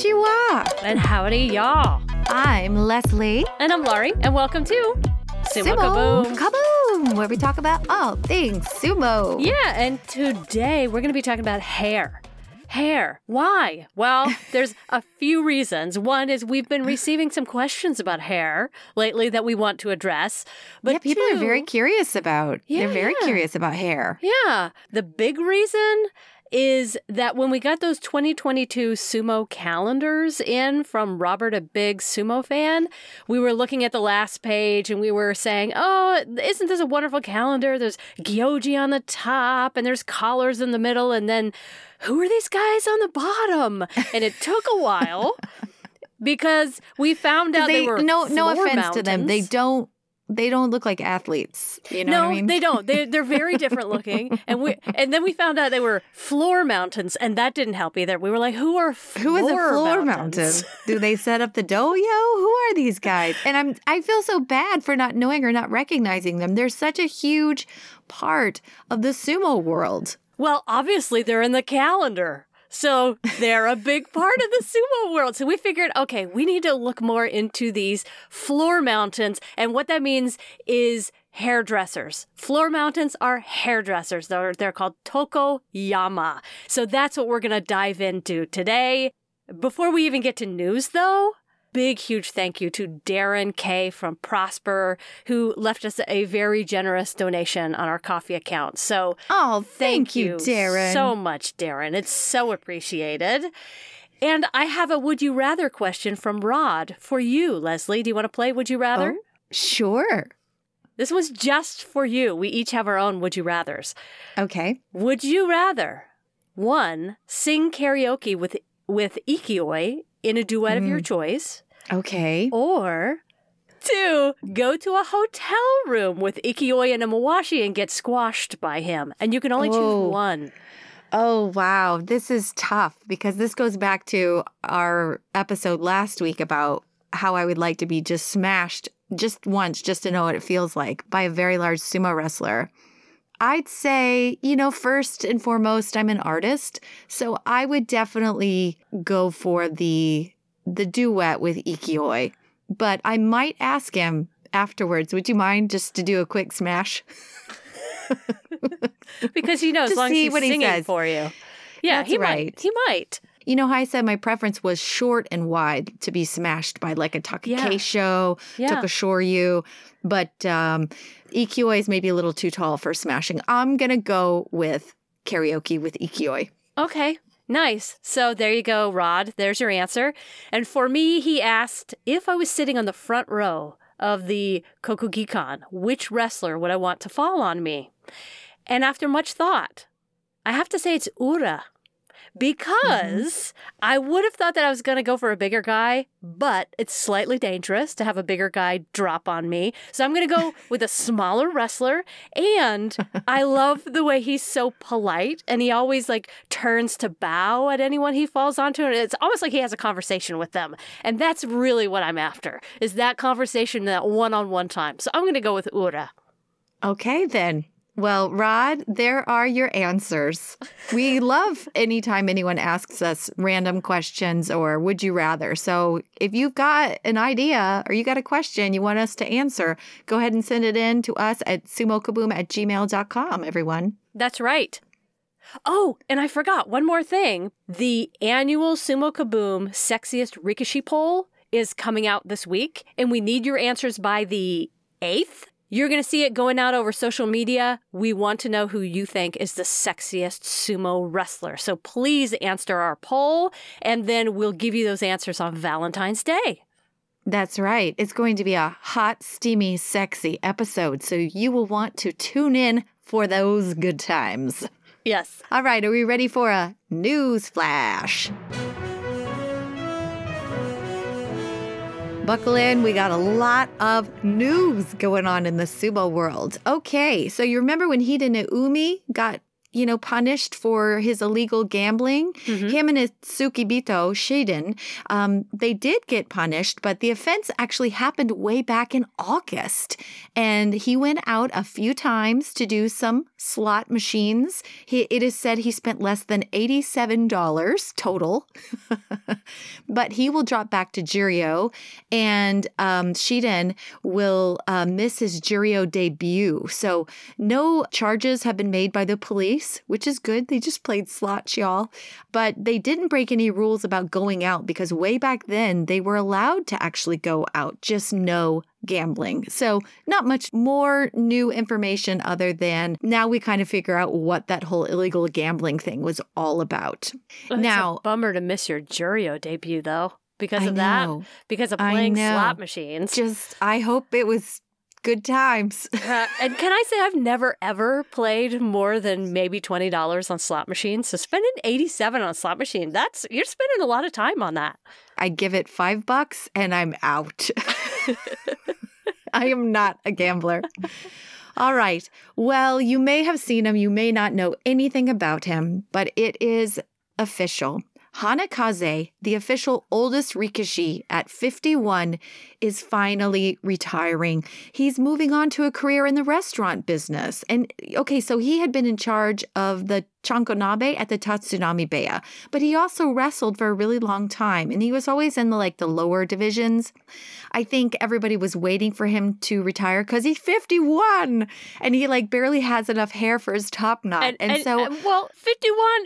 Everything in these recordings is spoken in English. Konnichiwa! And howdy, y'all! I'm Leslie. And I'm Laurie, and welcome to Sumo Kaboom! Kaboom! Where we talk about all things sumo. Yeah, and today we're going to be talking about hair. Hair. Why? Well, there's a few reasons. One is we've been receiving some questions about hair lately that we want to address. But people are very curious about. Yeah, they're very curious about hair. Yeah. The big reason is that when we got those 2022 sumo calendars in from Robert, a big sumo fan, we were looking at the last page and we were saying, oh, isn't this a wonderful calendar? There's Gyoji on the top and there's collars in the middle and then who are these guys on the bottom? And it took a while because we found out they were no offense mountains. To them. They don't look like athletes. You know what I mean? They don't. They're very different looking. And then we found out they were floor mountains, and that didn't help either. We were like, who is a floor mountain? Do they set up the doyo? Who are these guys? And I feel so bad for not knowing or not recognizing them. They're such a huge part of the sumo world. Well, obviously, they're in the calendar. So they're a big part of the sumo world. So we figured, okay, we need to look more into these floor mountains. And what that means is hairdressers. Floor mountains are hairdressers. They're called Tokoyama. So that's what we're going to dive into today. Before we even get to news, though, big, huge thank you to Darren Kay from Prosper, who left us a very generous donation on our Ko-fi account. So thank you, Darren, so much, Darren. It's so appreciated. And I have a Would You Rather question from Rod for you, Leslie. Do you want to play Would You Rather? Oh, sure. This was just for you. We each have our own Would You Rathers. Okay. Would you rather, one, sing karaoke with Ikioi in a duet of your choice. Okay. Or two, go to a hotel room with Ikioi and a Mawashi and get squashed by him. And you can only choose one. Oh, wow. This is tough because this goes back to our episode last week about how I would like to be just smashed just once, just to know what it feels like by a very large sumo wrestler. I'd say, first and foremost, I'm an artist, so I would definitely go for the duet with Ikioi. But I might ask him afterwards, would you mind just to do a quick smash? Because, as long as he's singing for you. Yeah, that's right. He might. How I said my preference was short and wide to be smashed by like a Takakeisho, Tokushoryu, but Ikioi is maybe a little too tall for smashing. I'm going to go with karaoke with Ikioi. Okay, nice. So there you go, Rod. There's your answer. And for me, he asked if I was sitting on the front row of the Kokugikan, which wrestler would I want to fall on me? And after much thought, I have to say it's Ura. Because I would have thought that I was going to go for a bigger guy, but it's slightly dangerous to have a bigger guy drop on me. So I'm going to go with a smaller wrestler. And I love the way he's so polite and he always turns to bow at anyone he falls onto. And it's almost like he has a conversation with them. And that's really what I'm after, is that conversation, that one-on-one time. So I'm going to go with Ura. Okay, then. Well, Rod, there are your answers. We love anytime anyone asks us random questions or would you rather. So if you've got an idea or you got a question you want us to answer, go ahead and send it in to us at sumokaboom@gmail.com, everyone. That's right. Oh, and I forgot one more thing. The annual Sumo Kaboom Sexiest Rikishi poll is coming out this week, and we need your answers by the 8th. You're going to see it going out over social media. We want to know who you think is the sexiest sumo wrestler. So please answer our poll, and then we'll give you those answers on Valentine's Day. That's right. It's going to be a hot, steamy, sexy episode, so you will want to tune in for those good times. Yes. All right, are we ready for a news flash? Buckle in, we got a lot of news going on in the sumo world. Okay, so you remember when Hide no Umi got you know, punished for his illegal gambling. Mm-hmm. Him and his Shikibito Shiden, they did get punished, but the offense actually happened way back in August. And he went out a few times to do some slot machines. It is said he spent less than $87 total. But he will drop back to Juryo, and Shiden will miss his Juryo debut. So no charges have been made by the police, which is good. They just played slots, y'all. But they didn't break any rules about going out, because way back then they were allowed to actually go out, just no gambling. So not much more new information other than now we kind of figure out what that whole illegal gambling thing was all about. It's now a bummer to miss your Juryo debut, though, because of that, because of playing slot machines. Just, I hope it was good times. And can I say I've never, ever played more than maybe $20 on slot machines. So spending $87 on a slot machine, that's, you're spending a lot of time on that. I give it $5 and I'm out. I am not a gambler. All right. Well, you may have seen him. You may not know anything about him, but it is official. Hanakaze, the official oldest Rikishi at 51, is finally retiring. He's moving on to a career in the restaurant business. And okay, so he had been in charge of the Chankonabe at the Tatsunami Beya, but he also wrestled for a really long time, and he was always in the lower divisions. I think everybody was waiting for him to retire because he's 51, and he barely has enough hair for his top knot. And 51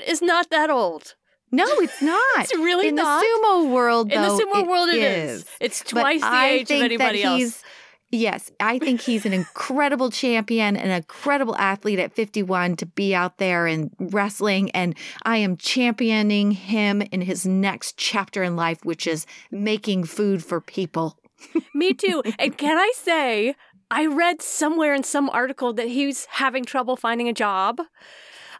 is not that old. No, it's not. It's really not. In the sumo world, though, it is. It's twice the age of anybody else. Yes, I think he's an incredible champion and an incredible athlete at 51 to be out there and wrestling. And I am championing him in his next chapter in life, which is making food for people. Me too. And can I say, I read somewhere in some article that he's having trouble finding a job.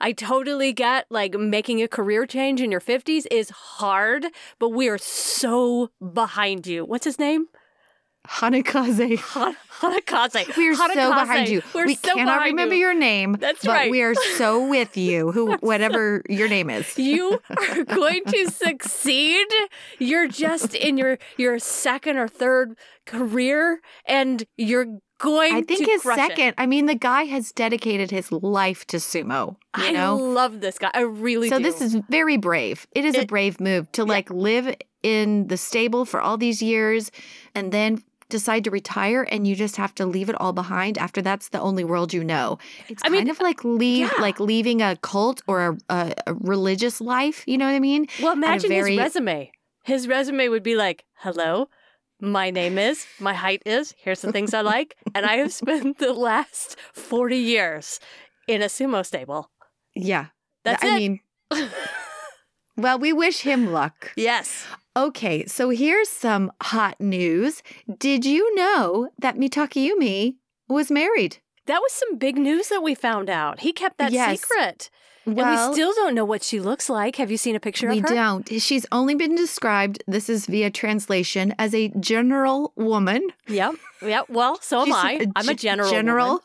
I totally get, making a career change in your 50s is hard, but we are so behind you. What's his name? Hanakaze. Hanakaze. We are Hanakaze. So behind you. We cannot remember your name. That's right. But we are so with you, whatever your name is. You are going to succeed. You're just in your second or third career, and you're going to crush it. I think his second. It. I mean, the guy has dedicated his life to sumo. I love this guy. I really do. So this is very brave. It is a brave move to live in the stable for all these years and then decide to retire, and you just have to leave it all behind after that's the only world you know. It's leaving a cult or a religious life. You know what I mean? Well, imagine his resume. His resume would be hello, my name is, my height is, here's the things I like, and I have spent the last 40 years in a sumo stable. Yeah. That's it. I mean, well, we wish him luck. Yes. Okay, so here's some hot news. Did you know that Mitakeumi was married? That was some big news that we found out. He kept that secret. Well, and we still don't know what she looks like. Have you seen a picture of her? We don't. She's only been described, this is via translation, as a general woman. Yep. Yep. Well, so am I. I'm a general woman. General.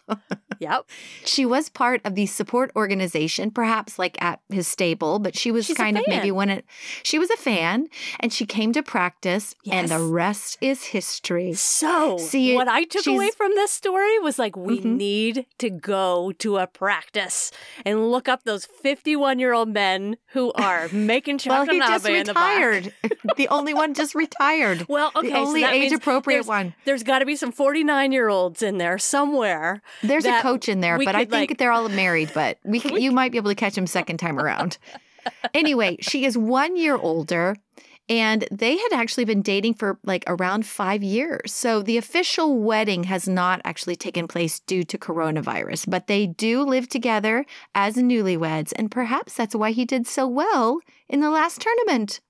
Yep. She was part of the support organization, perhaps at his stable, but she was she was a fan, and she came to practice, and the rest is history. So what I took away from this story was we need to go to a practice and look up those 51-year-old men who are making chocolate. Well, he just retired. The only one just retired. Well, okay. The only age-appropriate one. There's got to be some 49-year-olds in there somewhere. There's a coach in there, but I think they're all married, but you might be able to catch him second time around. Anyway, she is 1 year older, and they had actually been dating for around 5 years. So the official wedding has not actually taken place due to coronavirus, but they do live together as newlyweds, and perhaps that's why he did so well in the last tournament.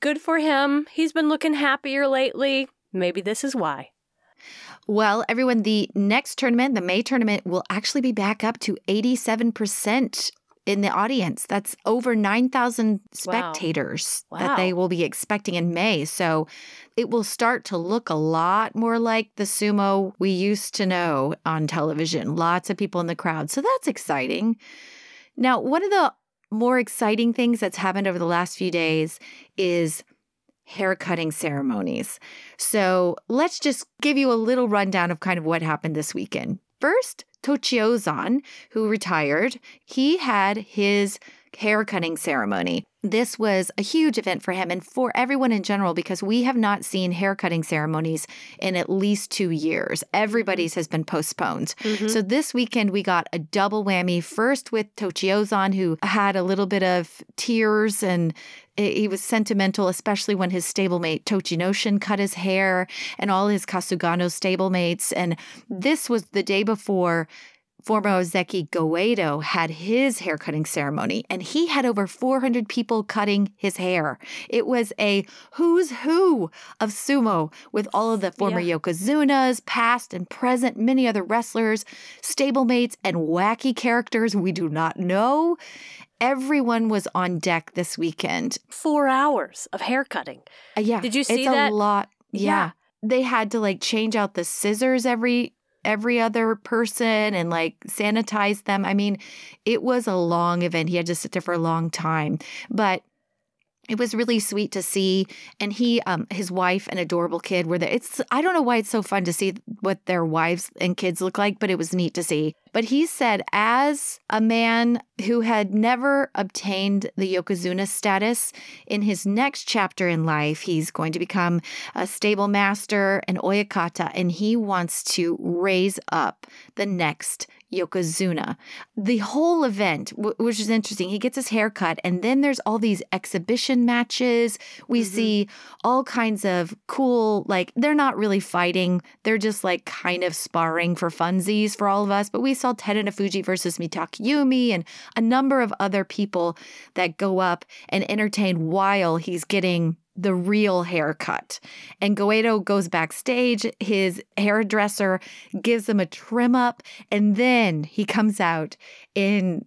Good for him. He's been looking happier lately. Maybe this is why. Well, everyone, the next tournament, the May tournament, will actually be back up to 87% in the audience. That's over 9,000 spectators that they will be expecting in May. So it will start to look a lot more like the sumo we used to know on television. Lots of people in the crowd. So that's exciting. Now, one of the more exciting things that's happened over the last few days is haircutting ceremonies. So let's just give you a little rundown of kind of what happened this weekend. First, Tochiozan, who retired, he had his haircutting ceremony. This was a huge event for him and for everyone in general, because we have not seen haircutting ceremonies in at least 2 years. Everybody's has been postponed. Mm-hmm. So this weekend we got a double whammy, first with Tochiozan, who had a little bit of tears and he was sentimental, especially when his stablemate Tochinoshin cut his hair and all his Kasugano stablemates. And this was the day before former Ozeki Goeido had his haircutting ceremony, and he had over 400 people cutting his hair. It was a who's who of sumo with all of the former yokozunas, past and present, many other wrestlers, stablemates, and wacky characters we do not know. Everyone was on deck this weekend. 4 hours of haircutting. Yeah. Did you see that? It's a lot. Yeah. They had to like change out the scissors every other person and like sanitize them. I mean, it was a long event. He had to sit there for a long time, but it was really sweet to see. And he, his wife and adorable kid were there. I don't know why it's so fun to see what their wives and kids look like, but it was neat to see. But he said, as a man who had never obtained the yokozuna status, in his next chapter in life, he's going to become a stable master and oyakata, and he wants to raise up the next yokozuna. The whole event, which is interesting, he gets his hair cut, and then there's all these exhibition matches. We see all kinds of cool, like, they're not really fighting. They're just like kind of sparring for funsies for all of us. But we saw Terunofuji versus Mitakeumi and a number of other people that go up and entertain while he's getting the real haircut. And Goeido goes backstage, his hairdresser gives him a trim up, and then he comes out in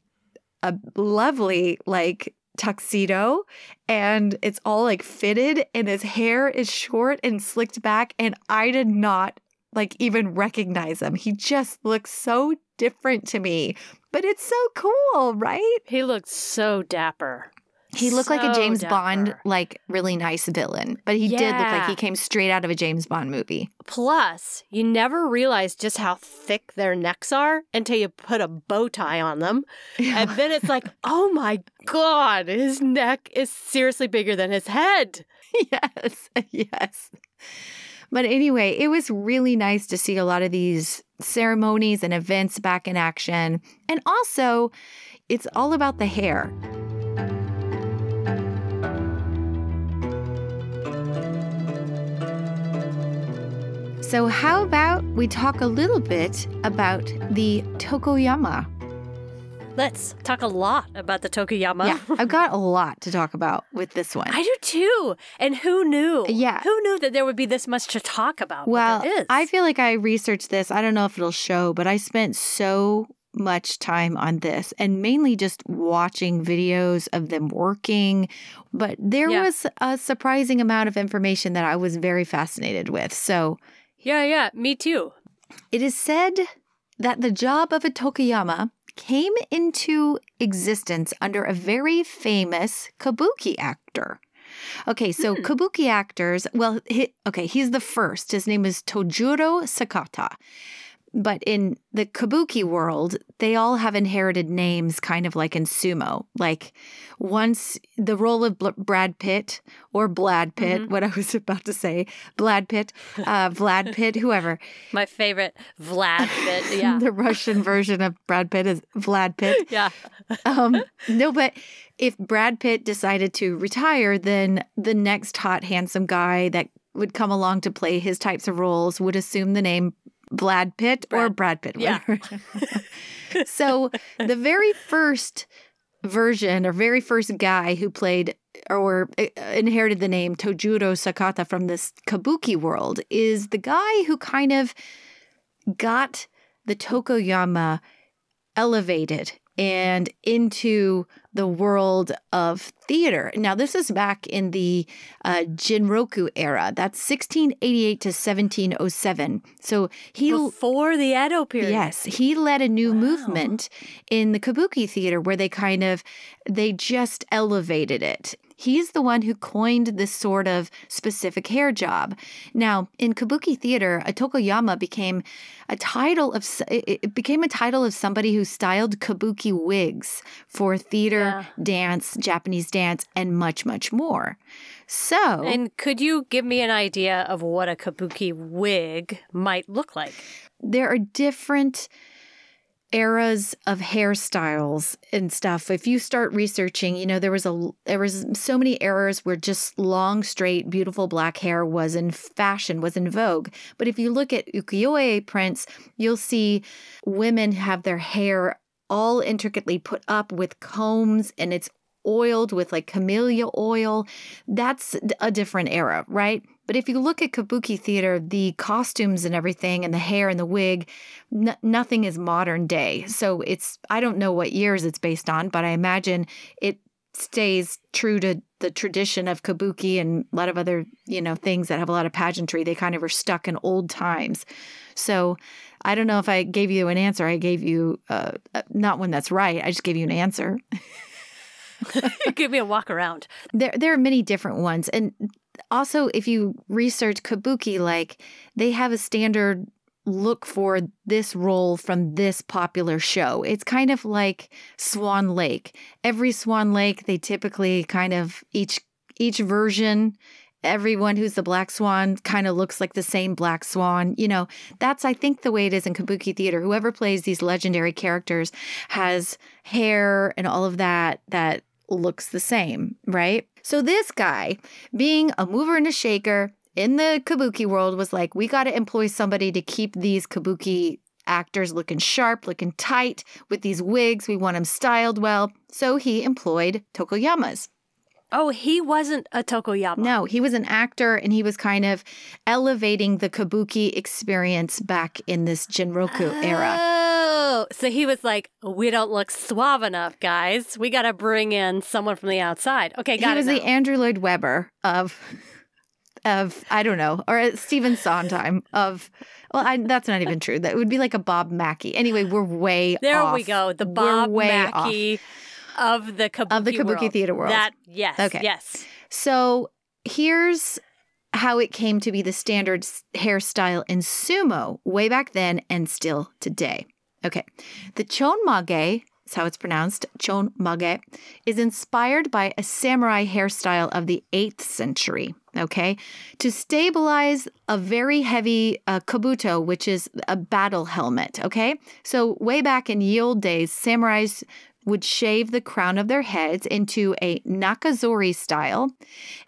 a lovely like tuxedo, and it's all like fitted, and his hair is short and slicked back, and I did not like even recognize him. He just looks so different to me, but it's so cool, right? He looked so dapper. He looked like a James Bond, like, really nice villain. But he did look like he came straight out of a James Bond movie. Plus, you never realize just how thick their necks are until you put a bow tie on them. And then it's like, oh, my God, his neck is seriously bigger than his head. Yes. But anyway, it was really nice to see a lot of these ceremonies and events back in action. And also, it's all about the hair. So how about we talk a little bit about the Tokoyama? Let's talk a lot about the Tokoyama. Yeah, I've got a lot to talk about with this one. I do too. And who knew? Yeah. Who knew that there would be this much to talk about? Well, I feel like I researched this. I don't know if it'll show, but I spent so much time on this and mainly just watching videos of them working. But there was a surprising amount of information that I was very fascinated with. So yeah, me too. It is said that the job of a Tokoyama came into existence under a very famous kabuki actor. Okay, so kabuki actors, well, he's the first. His name is Tojuro Sakata. But in the kabuki world, they all have inherited names kind of like in sumo. Like once the role of Brad Pitt or Blad Pitt, what I was about to say, Blad Pitt, Vlad Pitt, whoever. My favorite, Vlad Pitt, yeah. The Russian version of Brad Pitt is Vlad Pitt. Yeah. No, but if Brad Pitt decided to retire, then the next hot, handsome guy that would come along to play his types of roles would assume the name Brad Pitt. Yeah. So the very first version or very first guy who played or inherited the name Tojuro Sakata from this kabuki world is the guy who kind of got the Tokoyama elevated and into the world of theater. Now, this is back in the Jinroku era. That's 1688 to 1707. So before the Edo period. Yes. He led a new movement in the kabuki theater where they just elevated it. He's the one who coined this sort of specific hair job. Now, in kabuki theater, a tokoyama became a title of somebody who styled kabuki wigs for theater, dance, Japanese dance, and much, much more. So, and could you give me an idea of what a kabuki wig might look like? There are different eras of hairstyles and stuff. If you start researching, there was so many eras where just long, straight, beautiful black hair was in fashion, was in vogue. But if you look at ukiyo-e prints, you'll see women have their hair all intricately put up with combs, and it's oiled with like camellia oil. That's a different era, right? But if you look at kabuki theater, the costumes and everything and the hair and the wig, nothing is modern day. So I don't know what years it's based on, but I imagine it stays true to the tradition of kabuki and a lot of other, things that have a lot of pageantry. They kind of are stuck in old times. So I don't know if I gave you an answer. I gave you not one that's right. I just gave you an answer. Give me a walk around. There are many different ones. And also, if you research kabuki, they have a standard look for this role from this popular show. It's kind of like Swan Lake. Every Swan Lake, they typically kind of each version, everyone who's the black swan kind of looks like the same black swan. That's, I think, the way it is in kabuki theater. Whoever plays these legendary characters has hair and all of that looks the same, right? So this guy, being a mover and a shaker in the kabuki world, was like, we got to employ somebody to keep these kabuki actors looking sharp, looking tight with these wigs. We want them styled well. So he employed tokoyamas. Oh, he wasn't a tokoyama. No, he was an actor, and he was kind of elevating the kabuki experience back in this Jinroku era. Oh, so he was like, we don't look suave enough, guys. We got to bring in someone from the outside. Okay, got it. He was the Andrew Lloyd Webber of I don't know, or Stephen Sondheim of, that's not even true. That would be like a Bob Mackie. Anyway, we're way off. There we go. The Bob Mackie Of the kabuki theater world. Yes. So here's how it came to be the standard hairstyle in sumo way back then and still today. Okay. The chonmage, that's how it's pronounced, chonmage, is inspired by a samurai hairstyle of the 8th century. Okay. To stabilize a very heavy kabuto, which is a battle helmet. Okay. So way back in ye old days, samurais would shave the crown of their heads into a Nakazori style.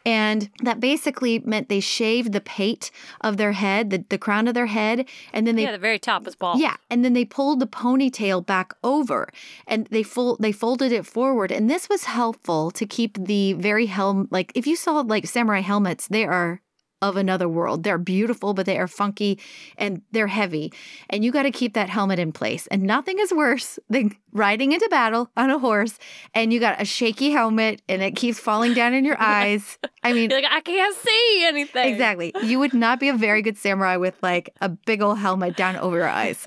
And that basically meant they shaved the pate of their head, the crown of their head. And then the very top was bald. Yeah. And then they pulled the ponytail back over and they folded it forward. And this was helpful to keep the very if you saw samurai helmets, they are of another world. They're beautiful, but they are funky and they're heavy. And you got to keep that helmet in place. And nothing is worse than riding into battle on a horse and you got a shaky helmet and it keeps falling down in your eyes. I mean, you're like, I can't see anything. Exactly. You would not be a very good samurai with a big old helmet down over your eyes.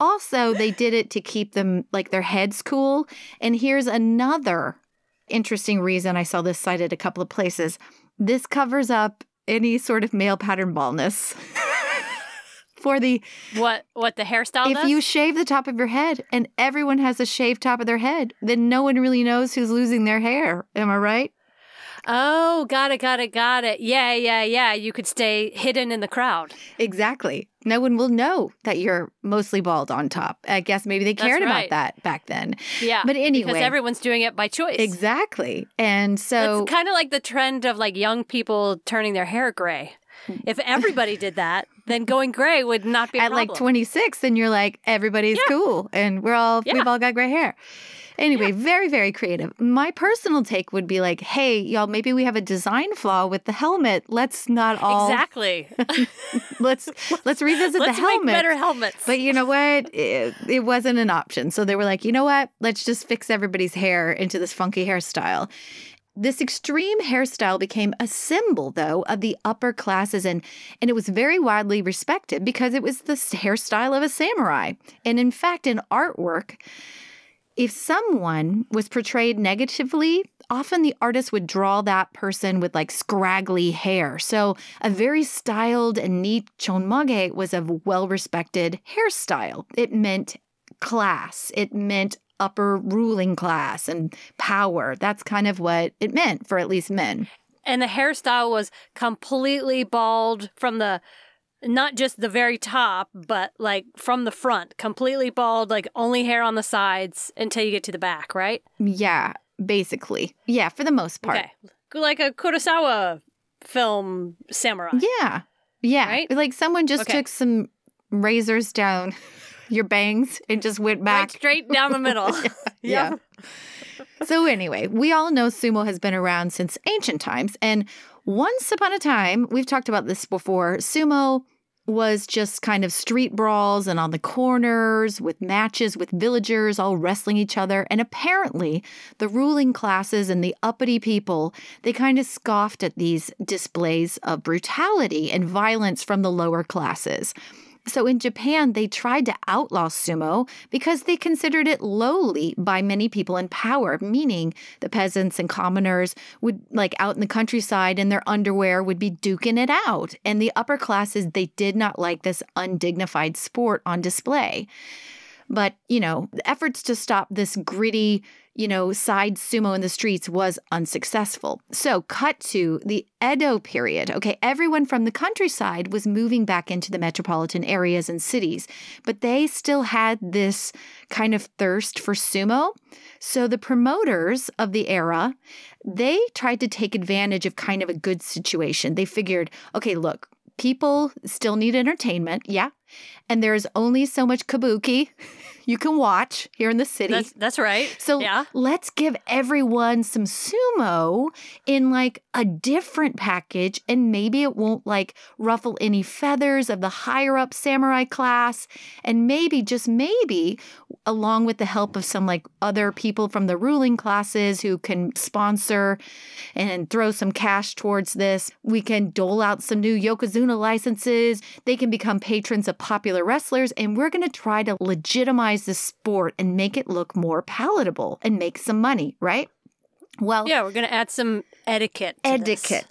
Also, they did it to keep them their heads cool. And here's another interesting reason I saw this cited a couple of places. This covers up any sort of male pattern baldness for the... What the hairstyle does? If you shave the top of your head and everyone has a shaved top of their head, then no one really knows who's losing their hair. Am I right? Oh, got it. Yeah. You could stay hidden in the crowd. Exactly. No one will know that you're mostly bald on top. I guess maybe they cared about that back then. Yeah. But anyway. Because everyone's doing it by choice. Exactly. And so. It's kind of like the trend of young people turning their hair gray. If everybody did that, then going gray would not be a problem. At 26, then you're everybody's cool and we've all got gray hair. Anyway, very, very creative. My personal take would be like, hey, y'all, maybe we have a design flaw with the helmet. Let's not all... Exactly. let's revisit the helmet. Let's make better helmets. But you know what? It wasn't an option. So they were like, you know what? Let's just fix everybody's hair into this funky hairstyle. This extreme hairstyle became a symbol, though, of the upper classes, and it was very widely respected because it was the hairstyle of a samurai. And in fact, in artwork, if someone was portrayed negatively, often the artist would draw that person with, like, scraggly hair. So a very styled and neat chonmage was a well-respected hairstyle. It meant class. It meant upper ruling class and power. That's kind of what it meant for at least men. And the hairstyle was completely bald from the, not just the very top, but like from the front, completely bald, like only hair on the sides until you get to the back, right? Yeah, basically. Yeah, for the most part. Okay. Like a Kurosawa film samurai. Yeah. Yeah. Right? Like someone just took some razors down your bangs and just went back. Right straight down the middle. So anyway, we all know sumo has been around since ancient times. And once upon a time, we've talked about this before, sumo was just kind of street brawls and on the corners with matches with villagers all wrestling each other. And apparently the ruling classes and the uppity people, they kind of scoffed at these displays of brutality and violence from the lower classes. So in Japan, they tried to outlaw sumo because they considered it lowly by many people in power, meaning the peasants and commoners would, like, out in the countryside in their underwear would be duking it out. And the upper classes, they did not like this undignified sport on display. But, you know, the efforts to stop this gritty, you know, side sumo in the streets was unsuccessful. So cut to the Edo period. Okay, everyone from the countryside was moving back into the metropolitan areas and cities, but they still had this kind of thirst for sumo. So the promoters of the era, they tried to take advantage of kind of a good situation. They figured, okay, look, people still need entertainment, yeah, and there is only so much kabuki you can watch here in the city. That's right. So let's give everyone some sumo in, like, a different package, and maybe it won't, like, ruffle any feathers of the higher-up samurai class, and maybe, just maybe, along with the help of some, like, other people from the ruling classes who can sponsor and throw some cash towards this, we can dole out some new yokozuna licenses, they can become patrons of popular wrestlers, and we're going to try to legitimize the sport and make it look more palatable and make some money, right? Well, yeah, we're going to add some etiquette.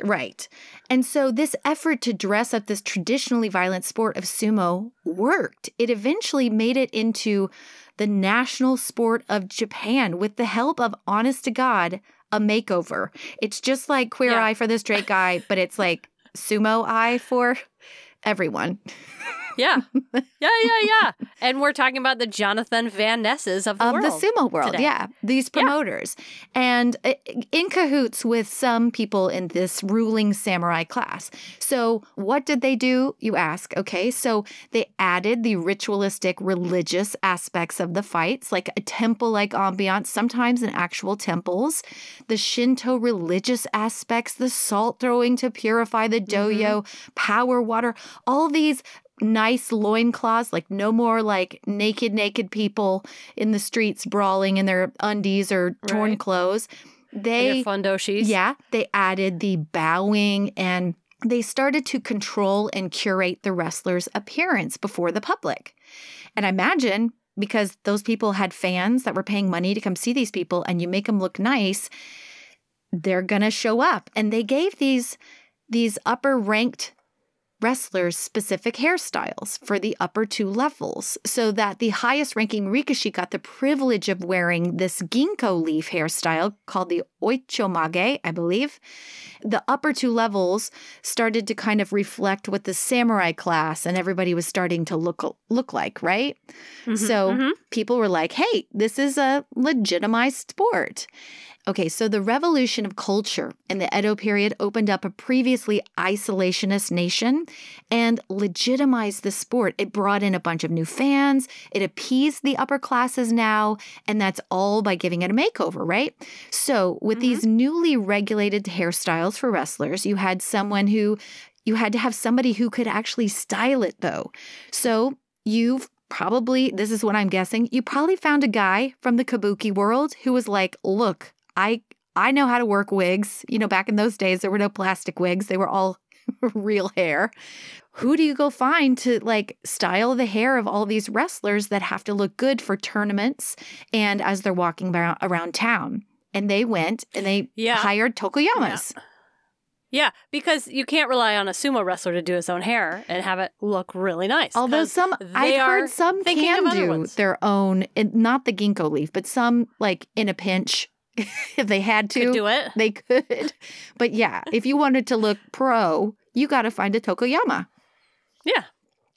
Right. And so this effort to dress up this traditionally violent sport of sumo worked. It eventually made it into the national sport of Japan with the help of, honest to God, a makeover. It's just like Queer Eye for the straight guy, but it's like Sumo Eye for everyone. Yeah. And we're talking about the Jonathan Van Nesses of the world. Of the sumo world, today. These promoters. And in cahoots with some people in this ruling samurai class. So what did they do, you ask? Okay, so they added the ritualistic religious aspects of the fights, like a temple-like ambiance, sometimes in actual temples. The Shinto religious aspects, the salt throwing to purify the doyo, power water, all these... nice loincloths, like no more like naked people in the streets brawling in their undies or torn clothes. They fundoshis. Yeah, they added the bowing, and they started to control and curate the wrestler's appearance before the public. And I imagine because those people had fans that were paying money to come see these people, and you make them look nice, they're gonna show up. And they gave these upper ranked wrestlers specific hairstyles for the upper two levels so that the highest ranking Rikishi got the privilege of wearing this ginkgo leaf hairstyle called the oichomage, I believe. The upper two levels started to kind of reflect what the samurai class and everybody was starting to look like, right? People were like, hey, this is a legitimized sport. Okay, so the revolution of culture in the Edo period opened up a previously isolationist nation and legitimized the sport. It brought in a bunch of new fans. It appeased the upper classes now, and that's all by giving it a makeover, right? So with these newly regulated hairstyles for wrestlers, you had to have somebody who could actually style it, though. So this is what I'm guessing, you probably found a guy from the kabuki world who was like, look, I know how to work wigs. You know, back in those days, there were no plastic wigs. They were all real hair. Who do you go find to like style the hair of all these wrestlers that have to look good for tournaments and as they're walking around town? And they went and they hired Tokoyamas. Yeah, because you can't rely on a sumo wrestler to do his own hair and have it look really nice. Although I've heard some can do their own, not the ginkgo leaf, but some like in a pinch, if they had to, could do it. They could. But yeah, if you wanted to look pro, you got to find a Tokoyama. Yeah.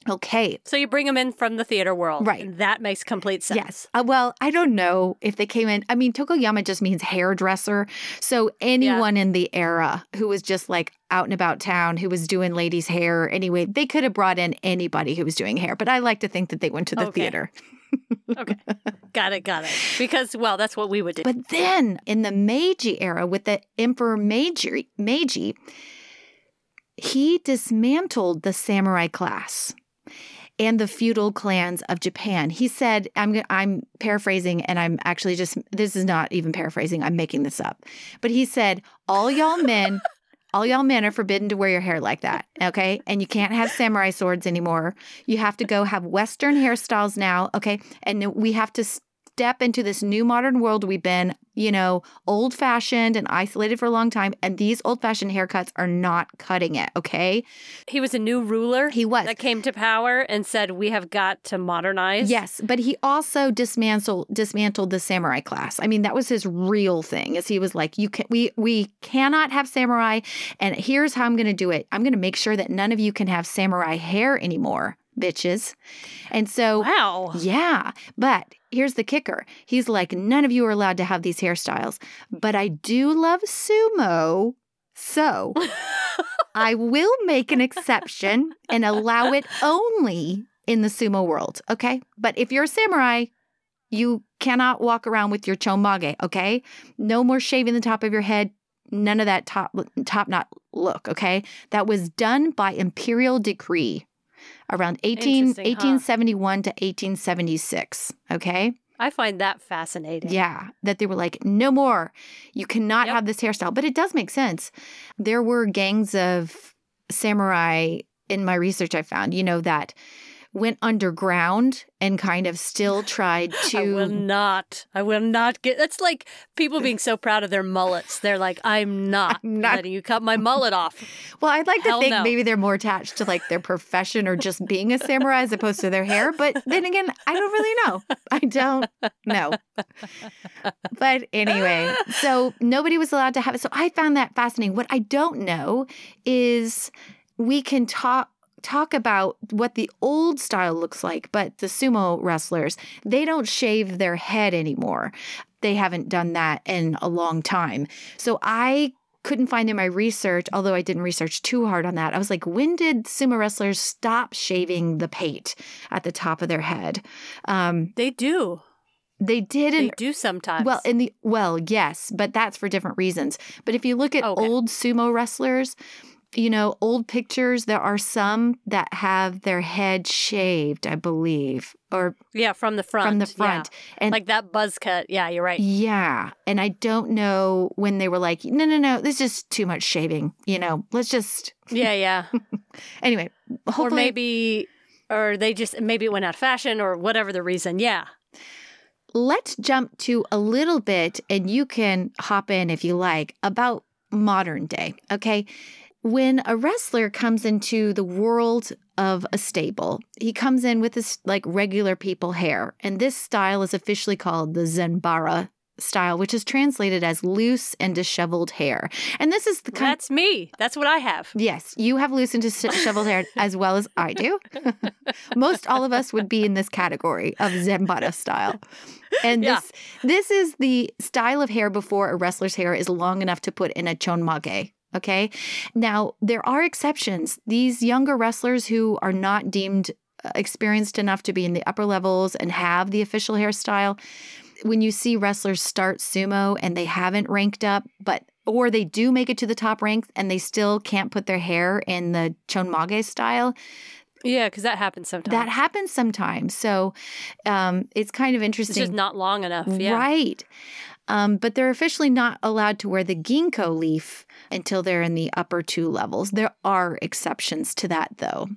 Okay. So you bring them in from the theater world. Right. And that makes complete sense. Yes. Well, I don't know if they came in. I mean, Tokoyama just means hairdresser. So anyone in the era who was just like out and about town, who was doing ladies' hair anyway, they could have brought in anybody who was doing hair. But I like to think that they went to the theater. Okay. Got it. Because, well, that's what we would do. But then in the Meiji era with the Emperor Meiji, he dismantled the samurai class and the feudal clans of Japan. He said, I'm paraphrasing, and I'm actually this is not even paraphrasing, I'm making this up. But he said, all y'all men are forbidden to wear your hair like that, okay? And you can't have samurai swords anymore. You have to go have Western hairstyles now, okay? And we have to step into this new modern world. We've been, old-fashioned and isolated for a long time, and these old-fashioned haircuts are not cutting it, okay? He was a new ruler. He was. That came to power and said, we have got to modernize. Yes, but he also dismantled the samurai class. I mean, that was his real thing, is he was like, we cannot have samurai, and here's how I'm going to do it. I'm going to make sure that none of you can have samurai hair anymore, bitches. And so, wow. Yeah, but here's the kicker. He's like, none of you are allowed to have these hairstyles, but I do love sumo, so I will make an exception and allow it only in the sumo world, okay? But if you're a samurai, you cannot walk around with your chonmage, okay? No more shaving the top of your head. None of that top knot look, okay? That was done by imperial decree. Around 1871 to 1876, okay? I find that fascinating. Yeah, that they were like, no more. You cannot have this hairstyle. But it does make sense. There were gangs of samurai, in my research I found, that went underground and kind of still tried to... I will not get... That's like people being so proud of their mullets. They're like, I'm not letting you cut my mullet off. Well, I'd like to think maybe they're more attached to like their profession or just being a samurai as opposed to their hair. But then again, I don't really know. I don't know. But anyway, so nobody was allowed to have it. So I found that fascinating. What I don't know is we can talk about what the old style looks like, but the sumo wrestlers, they don't shave their head anymore. They haven't done that in a long time. So I couldn't find in my research, although I didn't research too hard on that. I was like, when did sumo wrestlers stop shaving the pate at the top of their head? They do. They did. They do sometimes. Well, yes, but that's for different reasons. But if you look at old sumo wrestlers... old pictures, there are some that have their head shaved, I believe. Or from the front. Yeah. And like that buzz cut. Yeah, you're right. Yeah. And I don't know when they were like, no, this is just too much shaving. Let's just. Yeah. Anyway, hopefully. Or they just, maybe it went out of fashion or whatever the reason. Yeah. Let's jump to a little bit, and you can hop in if you like, about modern day. Okay. When a wrestler comes into the world of a stable, he comes in with his regular people hair. And this style is officially called the Zenbara style, which is translated as loose and disheveled hair. And this is the kind— That's me. That's what I have. Yes, you have loose and disheveled hair as well as I do. Most all of us would be in this category of Zenbara style. And this is the style of hair before a wrestler's hair is long enough to put in a chonmage. Okay? Now, there are exceptions. These younger wrestlers who are not deemed experienced enough to be in the upper levels and have the official hairstyle. When you see wrestlers start sumo and they haven't ranked up, but or they do make it to the top rank and they still can't put their hair in the chonmage style. Yeah, because that happens sometimes. So it's kind of interesting. It's just not long enough. Yeah. Right. But they're officially not allowed to wear the ginkgo leaf until they're in the upper two levels. There are exceptions to that, though.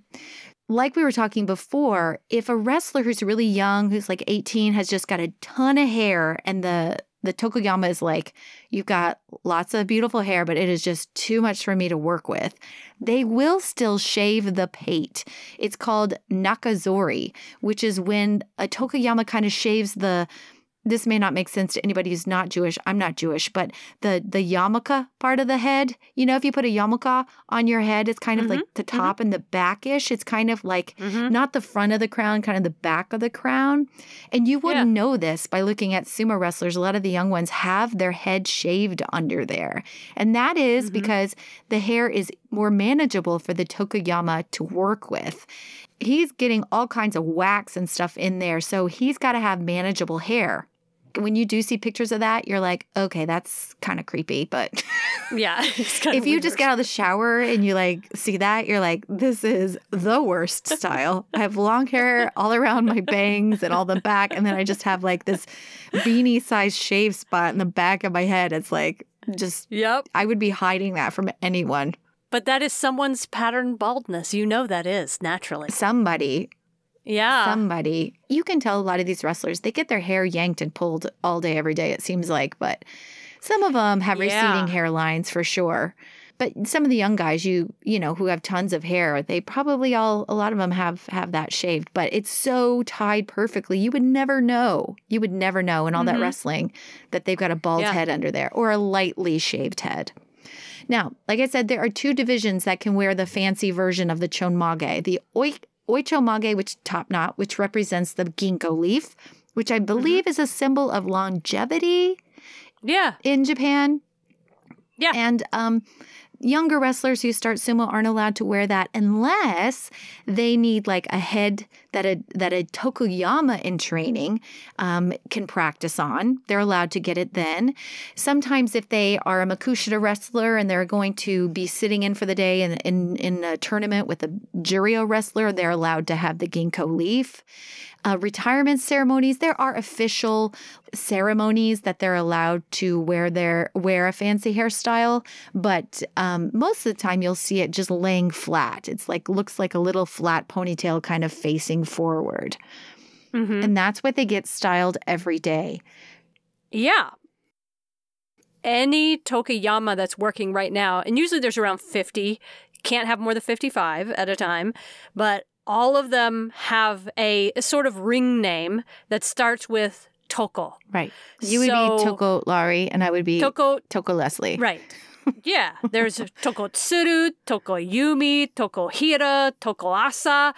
Like we were talking before, if a wrestler who's really young, who's like 18, has just got a ton of hair and the Tokoyama is like, you've got lots of beautiful hair, but it is just too much for me to work with, they will still shave the pate. It's called Nakazori, which is when a Tokoyama kind of shaves the— this may not make sense to anybody who's not Jewish. I'm not Jewish, but the yarmulke part of the head, you know, if you put a yarmulke on your head, it's kind of like the top and the back-ish. It's kind of like not the front of the crown, kind of the back of the crown. And you wouldn't know this by looking at sumo wrestlers. A lot of the young ones have their head shaved under there. And that is because the hair is more manageable for the Tokoyama to work with. He's getting all kinds of wax and stuff in there, so he's got to have manageable hair. When you do see pictures of that, you're like, okay, that's kind of creepy, but yeah, if you weird. Just get out of the shower and you like see that, you're like, this is the worst style. I have long hair all around my bangs and all the back, and then I just have like this beanie-sized shave spot in the back of my head. It's like just, I would be hiding that from anyone. But that is someone's pattern baldness. You know that is, naturally. Somebody. Yeah. Somebody. You can tell a lot of these wrestlers, they get their hair yanked and pulled all day, every day, it seems like. But some of them have receding hairlines for sure. But some of the young guys, you know, who have tons of hair, they probably all, a lot of them have that shaved. But it's so tied perfectly. You would never know. You would never know in all that wrestling that they've got a bald head under there or a lightly shaved head. Now, like I said, there are two divisions that can wear the fancy version of the chonmage. The oichomage, which top knot, which represents the ginkgo leaf, which I believe is a symbol of longevity in Japan. Yeah. And younger wrestlers who start sumo aren't allowed to wear that unless they need like a head that a Tokoyama in training can practice on. They're allowed to get it then. Sometimes if they are a Makushita wrestler and they're going to be sitting in for the day in a tournament with a Juryo wrestler, they're allowed to have the ginkgo leaf. Retirement ceremonies, there are official ceremonies that they're allowed to wear a fancy hairstyle, but most of the time you'll see it just laying flat. It's like looks like a little flat ponytail kind of facing forward. And that's what they get styled every day. Yeah. Any Tokoyama that's working right now, and usually there's around 50, can't have more than 55 at a time, but all of them have a sort of ring name that starts with Toko. Right. You would be Toko Lari, and I would be Toko Leslie. Right. Yeah. There's Toko Tsuru, Toko Yumi, Toko Hira, Toko Asa,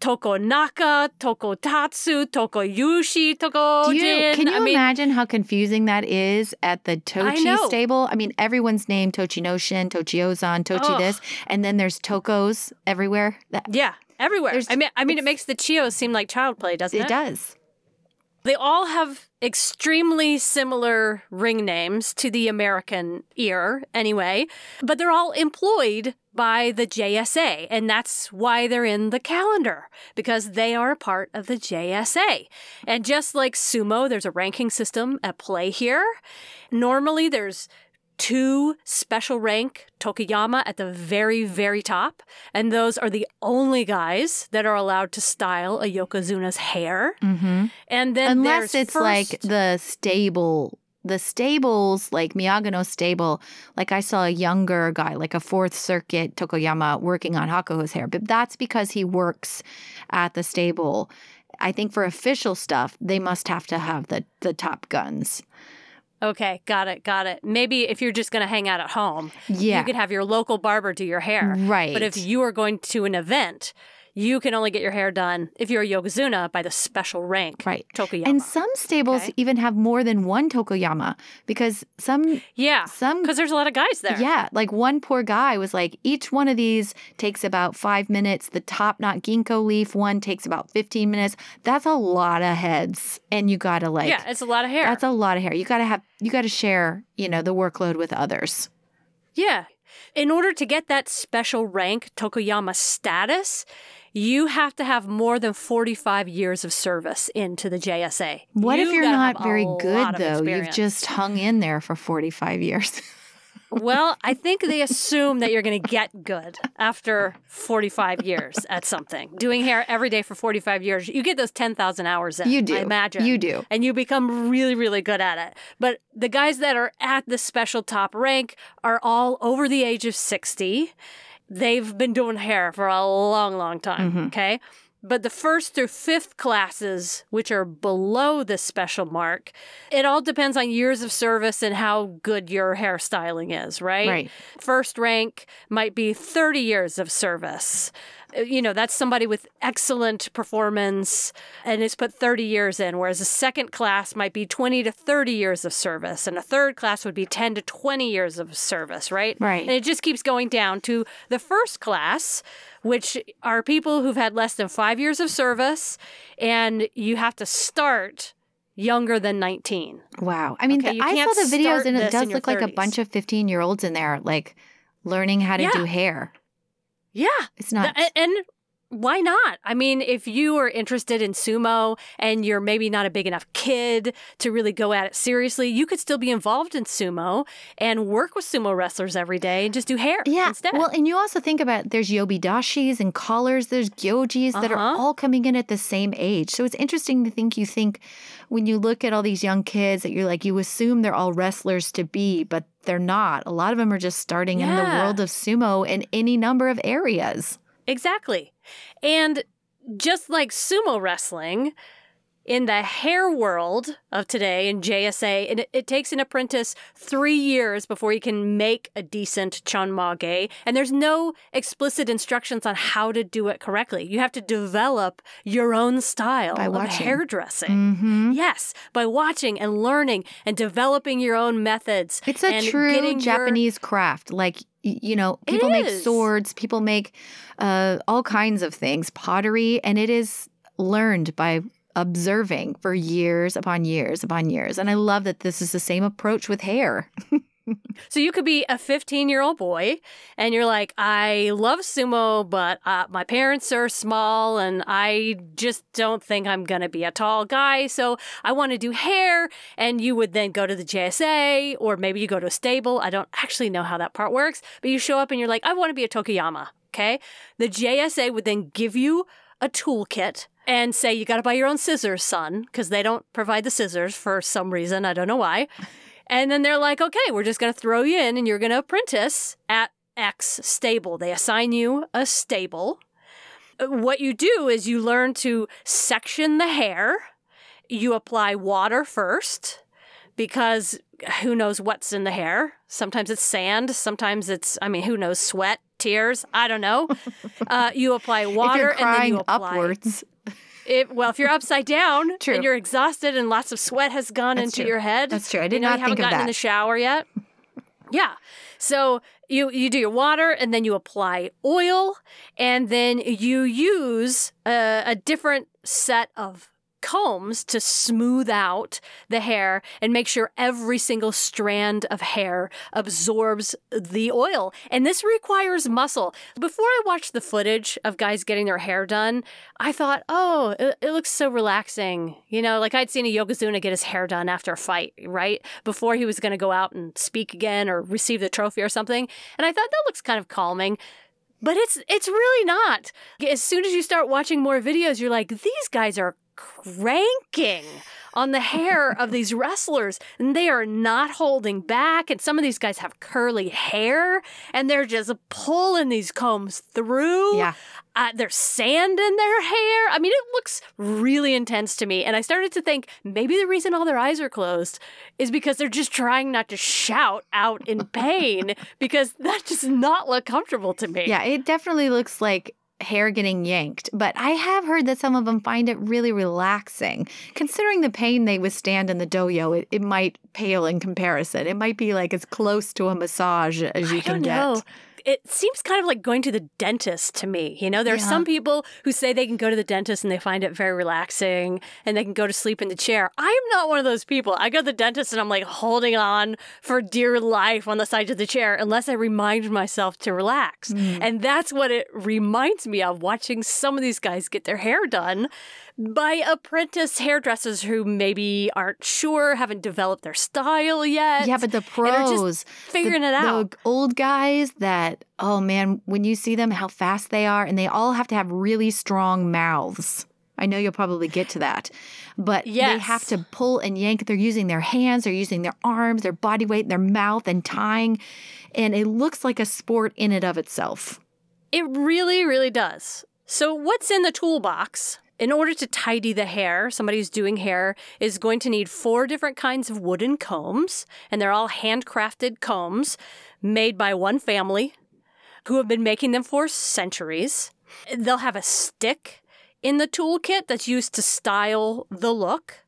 Toko Naka, Toko Tatsu, Toko Yushi, Toko Jin. Can you imagine how confusing that is at the Tochi stable? I mean, everyone's named Tochinoshin, Tochiozan, Tochi this, and then there's Tokos everywhere. Yeah. Everywhere. There's, I mean, it makes the Chio seem like child play, doesn't it? It does. They all have extremely similar ring names to the American ear, anyway, but they're all employed by the JSA, and that's why they're in the calendar, because they are a part of the JSA. And just like sumo, there's a ranking system at play here. Normally, there's two special rank Tokoyama at the very, very top. And those are the only guys that are allowed to style a Yokozuna's hair. And then unless it's like the stable, the stables, like Miyagano's stable, like I saw a younger guy, like a Fourth Circuit Tokoyama working on Hakuho's hair. But that's because he works at the stable. I think for official stuff, they must have to have the top guns. Okay, got it. Maybe if you're just going to hang out at home, you could have your local barber do your hair. Right. But if you are going to an event, you can only get your hair done, if you're a Yokozuna, by the special rank, Tokoyama. And some stables even have more than one Tokoyama, because because there's a lot of guys there. Yeah, like one poor guy was like, each one of these takes about 5 minutes. The top knot ginkgo leaf one takes about 15 minutes. That's a lot of heads. And you got to like... Yeah, it's a lot of hair. That's a lot of hair. You got to share, the workload with others. Yeah. In order to get that special rank, Tokoyama status, you have to have more than 45 years of service into the JSA. What if you're not very good, though? You've just hung in there for 45 years. Well, I think they assume that you're going to get good after 45 years at something. Doing hair every day for 45 years, you get those 10,000 hours in. You do. I imagine. You do. And you become really, really good at it. But the guys that are at the special top rank are all over the age of 60. They've been doing hair for a long, long time, okay? But the first through fifth classes, which are below the special mark, it all depends on years of service and how good your hairstyling is, right? Right. First rank might be 30 years of service. That's somebody with excellent performance and has put 30 years in, whereas a second class might be 20 to 30 years of service, and a third class would be 10 to 20 years of service, right? Right. And it just keeps going down to the first class, which are people who've had less than 5 years of service, and you have to start younger than 19. Wow. I mean, I saw the videos, and it does look like a bunch of 15-year-olds in there, like, learning how to do hair. Yeah. It's not. And why not? I mean, if you are interested in sumo and you're maybe not a big enough kid to really go at it seriously, you could still be involved in sumo and work with sumo wrestlers every day and just do hair instead. Well, and you also think about there's yobidashis and collars, there's gyojis that are all coming in at the same age. So it's interesting to think when you look at all these young kids that you're like, you assume they're all wrestlers to be, but they're not. A lot of them are just starting in the world of sumo in any number of areas. Exactly. And just like sumo wrestling, in the hair world of today, in JSA, it takes an apprentice 3 years before you can make a decent chonmage, and there's no explicit instructions on how to do it correctly. You have to develop your own style of hairdressing. Mm-hmm. Yes, by watching and learning and developing your own methods. It's a true Japanese craft, like... people make swords, people make all kinds of things, pottery, and it is learned by observing for years upon years upon years. And I love that this is the same approach with hair. So you could be a 15-year-old boy and you're like, I love sumo, but my parents are small and I just don't think I'm going to be a tall guy. So I want to do hair. And you would then go to the JSA, or maybe you go to a stable. I don't actually know how that part works. But you show up and you're like, I want to be a Tokoyama. Okay. The JSA would then give you a toolkit and say, you got to buy your own scissors, son, because they don't provide the scissors for some reason. I don't know why. And then they're like, okay, we're just going to throw you in and you're going to apprentice at X stable. They assign you a stable. What you do is you learn to section the hair. You apply water first because who knows what's in the hair. Sometimes it's sand. Sometimes it's, who knows, sweat, tears. I don't know. You apply water and then you apply upwards. If you're upside down and you're exhausted and lots of sweat has gone into your head. That's true. I did not think of that. You haven't gotten in the shower yet. Yeah. So you do your water and then you apply oil and then you use a different set of combs to smooth out the hair and make sure every single strand of hair absorbs the oil. And this requires muscle. Before I watched the footage of guys getting their hair done, I thought, oh, it looks so relaxing. Like I'd seen a Yokozuna get his hair done after a fight, right? Before he was going to go out and speak again or receive the trophy or something. And I thought that looks kind of calming. But it's really not. As soon as you start watching more videos, you're like, these guys are cranking on the hair of these wrestlers, and they are not holding back. And some of these guys have curly hair, and they're just pulling these combs through. Yeah. There's sand in their hair. I mean, it looks really intense to me. And I started to think maybe the reason all their eyes are closed is because they're just trying not to shout out in pain, because that does not look comfortable to me. Yeah, it definitely looks like hair getting yanked, but I have heard that some of them find it really relaxing. Considering the pain they withstand in the dojo, it might pale in comparison. It might be like as close to a massage as you can get. I don't know. It seems kind of like going to the dentist to me. You know, there are some people who say they can go to the dentist and they find it very relaxing and they can go to sleep in the chair. I am not one of those people. I go to the dentist and I'm like holding on for dear life on the side of the chair unless I remind myself to relax. Mm. And that's what it reminds me of, watching some of these guys get their hair done by apprentice hairdressers who maybe aren't sure, haven't developed their style yet. Yeah, but the pros. Figuring it out. The old guys that, oh man, when you see them, how fast they are, and they all have to have really strong mouths. I know you'll probably get to that. But they have to pull and yank. They're using their hands, they're using their arms, their body weight, their mouth, and tying. And it looks like a sport in and of itself. It really, really does. So what's in the toolbox? In order to tidy the hair, somebody who's doing hair is going to need 4 different kinds of wooden combs, and they're all handcrafted combs made by one family who have been making them for centuries. They'll have a stick in the toolkit that's used to style the look.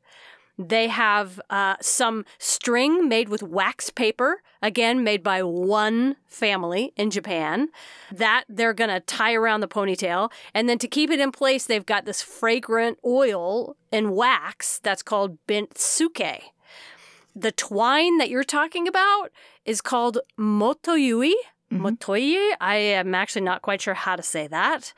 They have some string made with wax paper, again, made by one family in Japan, that they're going to tie around the ponytail. And then to keep it in place, they've got this fragrant oil and wax that's called bintsuke. The twine that you're talking about is called motoyui. Mm-hmm. Motoyui. I am actually not quite sure how to say that.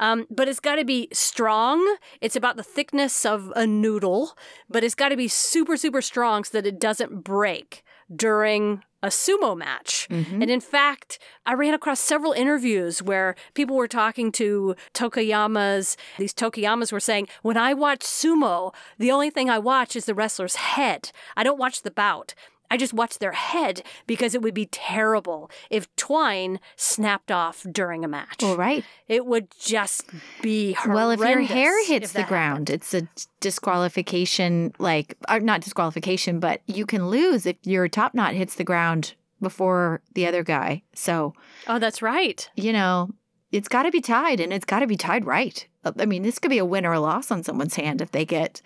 But it's got to be strong. It's about the thickness of a noodle, but it's got to be super, super strong so that it doesn't break during a sumo match. Mm-hmm. And in fact, I ran across several interviews where people were talking to Tokoyamas. These Tokoyamas were saying, when I watch sumo, the only thing I watch is the wrestler's head. I don't watch the bout. I just watched their head because it would be terrible if twine snapped off during a match. Well, right. It would just be horrendous. Well, if your hair hits the ground, it's a disqualification, not disqualification, but you can lose if your top knot hits the ground before the other guy. So. Oh, that's right. You know, it's got to be tied, and it's got to be tied right. I mean, this could be a win or a loss on someone's hand if they get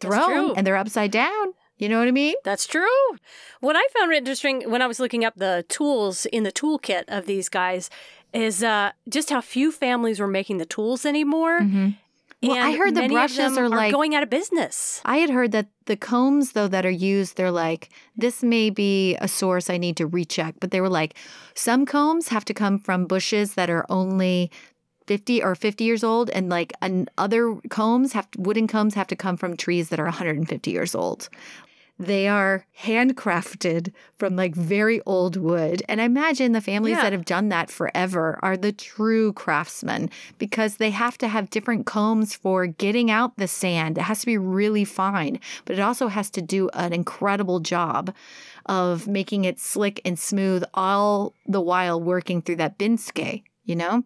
thrown and they're upside down. You know what I mean? That's true. What I found interesting when I was looking up the tools in the toolkit of these guys is just how few families were making the tools anymore. Mm-hmm. Well, I heard the brushes are going out of business. I had heard that the combs, though, that are used, they're like, this may be a source I need to recheck. But they were like, some combs have to come from bushes that are only 50 years old, and other combs wooden combs have to come from trees that are 150 years old. They are handcrafted from very old wood. And I imagine the families that have done that forever are the true craftsmen, because they have to have different combs for getting out the sand. It has to be really fine, but it also has to do an incredible job of making it slick and smooth, all the while working through that bintsuke, you know?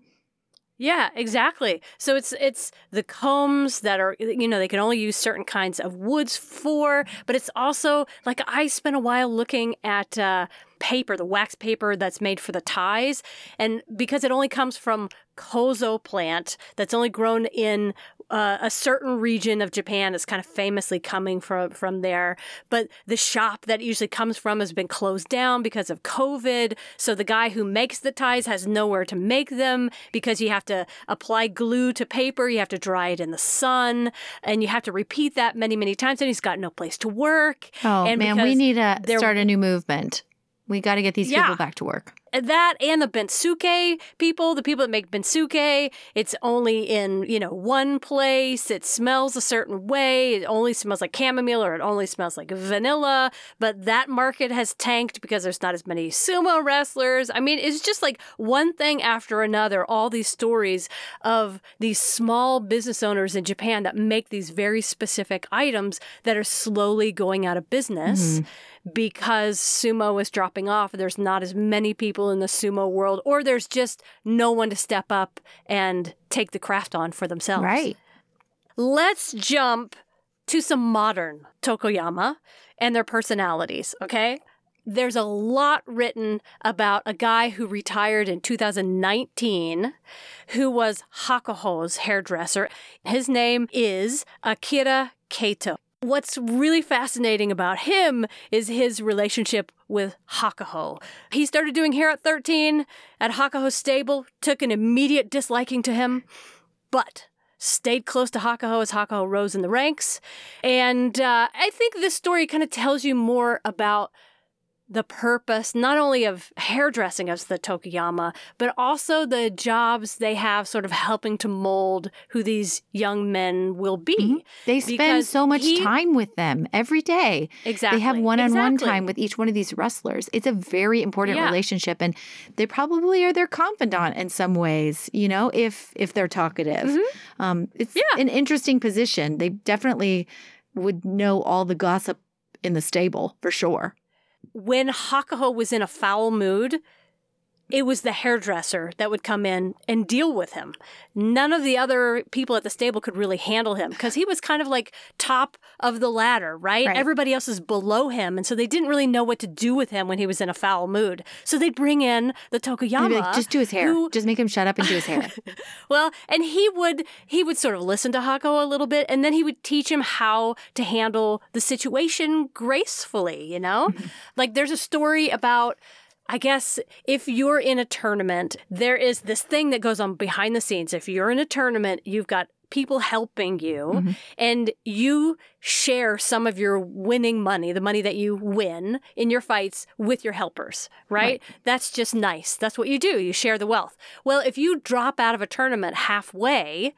Yeah, exactly. So it's the combs that are, they can only use certain kinds of woods for, but it's also, I spent a while looking at paper, the wax paper that's made for the ties, and because it only comes from kozo plant that's only grown in a certain region of Japan, is kind of famously coming from there. But the shop that it usually comes from has been closed down because of COVID. So the guy who makes the ties has nowhere to make them, because you have to apply glue to paper, you have to dry it in the sun, and you have to repeat that many, many times. And he's got no place to work. Oh, man, we need to start a new movement. We got to get these people back to work. that and the bintsuke people, the people that make bintsuke, it's only in, you know, one place. It smells a certain way. It only smells like chamomile or it only smells like vanilla. But that market has tanked because there's not as many sumo wrestlers. I mean, it's just like one thing after another, all these stories of these small business owners in Japan that make these very specific items that are slowly going out of business. Mm-hmm. Because sumo is dropping off, there's not as many people in the sumo world, or there's just no one to step up and take the craft on for themselves. Right. Let's jump to some modern Tokoyama and their personalities, okay? There's a lot written about a guy who retired in 2019 who was Hakuho's hairdresser. His name is Akira Kato. What's really fascinating about him is his relationship with Hakuho. He started doing hair at 13 at Hakuho's stable, took an immediate disliking to him, but stayed close to Hakuho as Hakuho rose in the ranks. And I think this story kind of tells you more about the purpose, not only of hairdressing as the Tokoyama, but also the jobs they have sort of helping to mold who these young men will be. Mm-hmm. They spend so much time with them every day. Exactly. They have one-on-one time with each one of these wrestlers. It's a very important relationship, and they probably are their confidant in some ways, you know, if they're talkative. Mm-hmm. It's an interesting position. They definitely would know all the gossip in the stable, for sure. When Hakuho was in a foul mood, it was the hairdresser that would come in and deal with him. None of the other people at the stable could really handle him because he was kind of like top of the ladder, right? Everybody else is below him. And so they didn't really know what to do with him when he was in a foul mood. So they'd bring in the Tokoyama. Like, just do his hair. Just make him shut up and do his hair. Well, and he would sort of listen to Hakuho a little bit, and then he would teach him how to handle the situation gracefully, you know? Mm-hmm. Like, there's a story about, I guess, if you're in a tournament, there is this thing that goes on behind the scenes. If you're in a tournament, you've got people helping you, mm-hmm. and you share some of your winning money, the money that you win in your fights, with your helpers, right? That's just nice. That's what you do. You share the wealth. Well, if you drop out of a tournament halfway,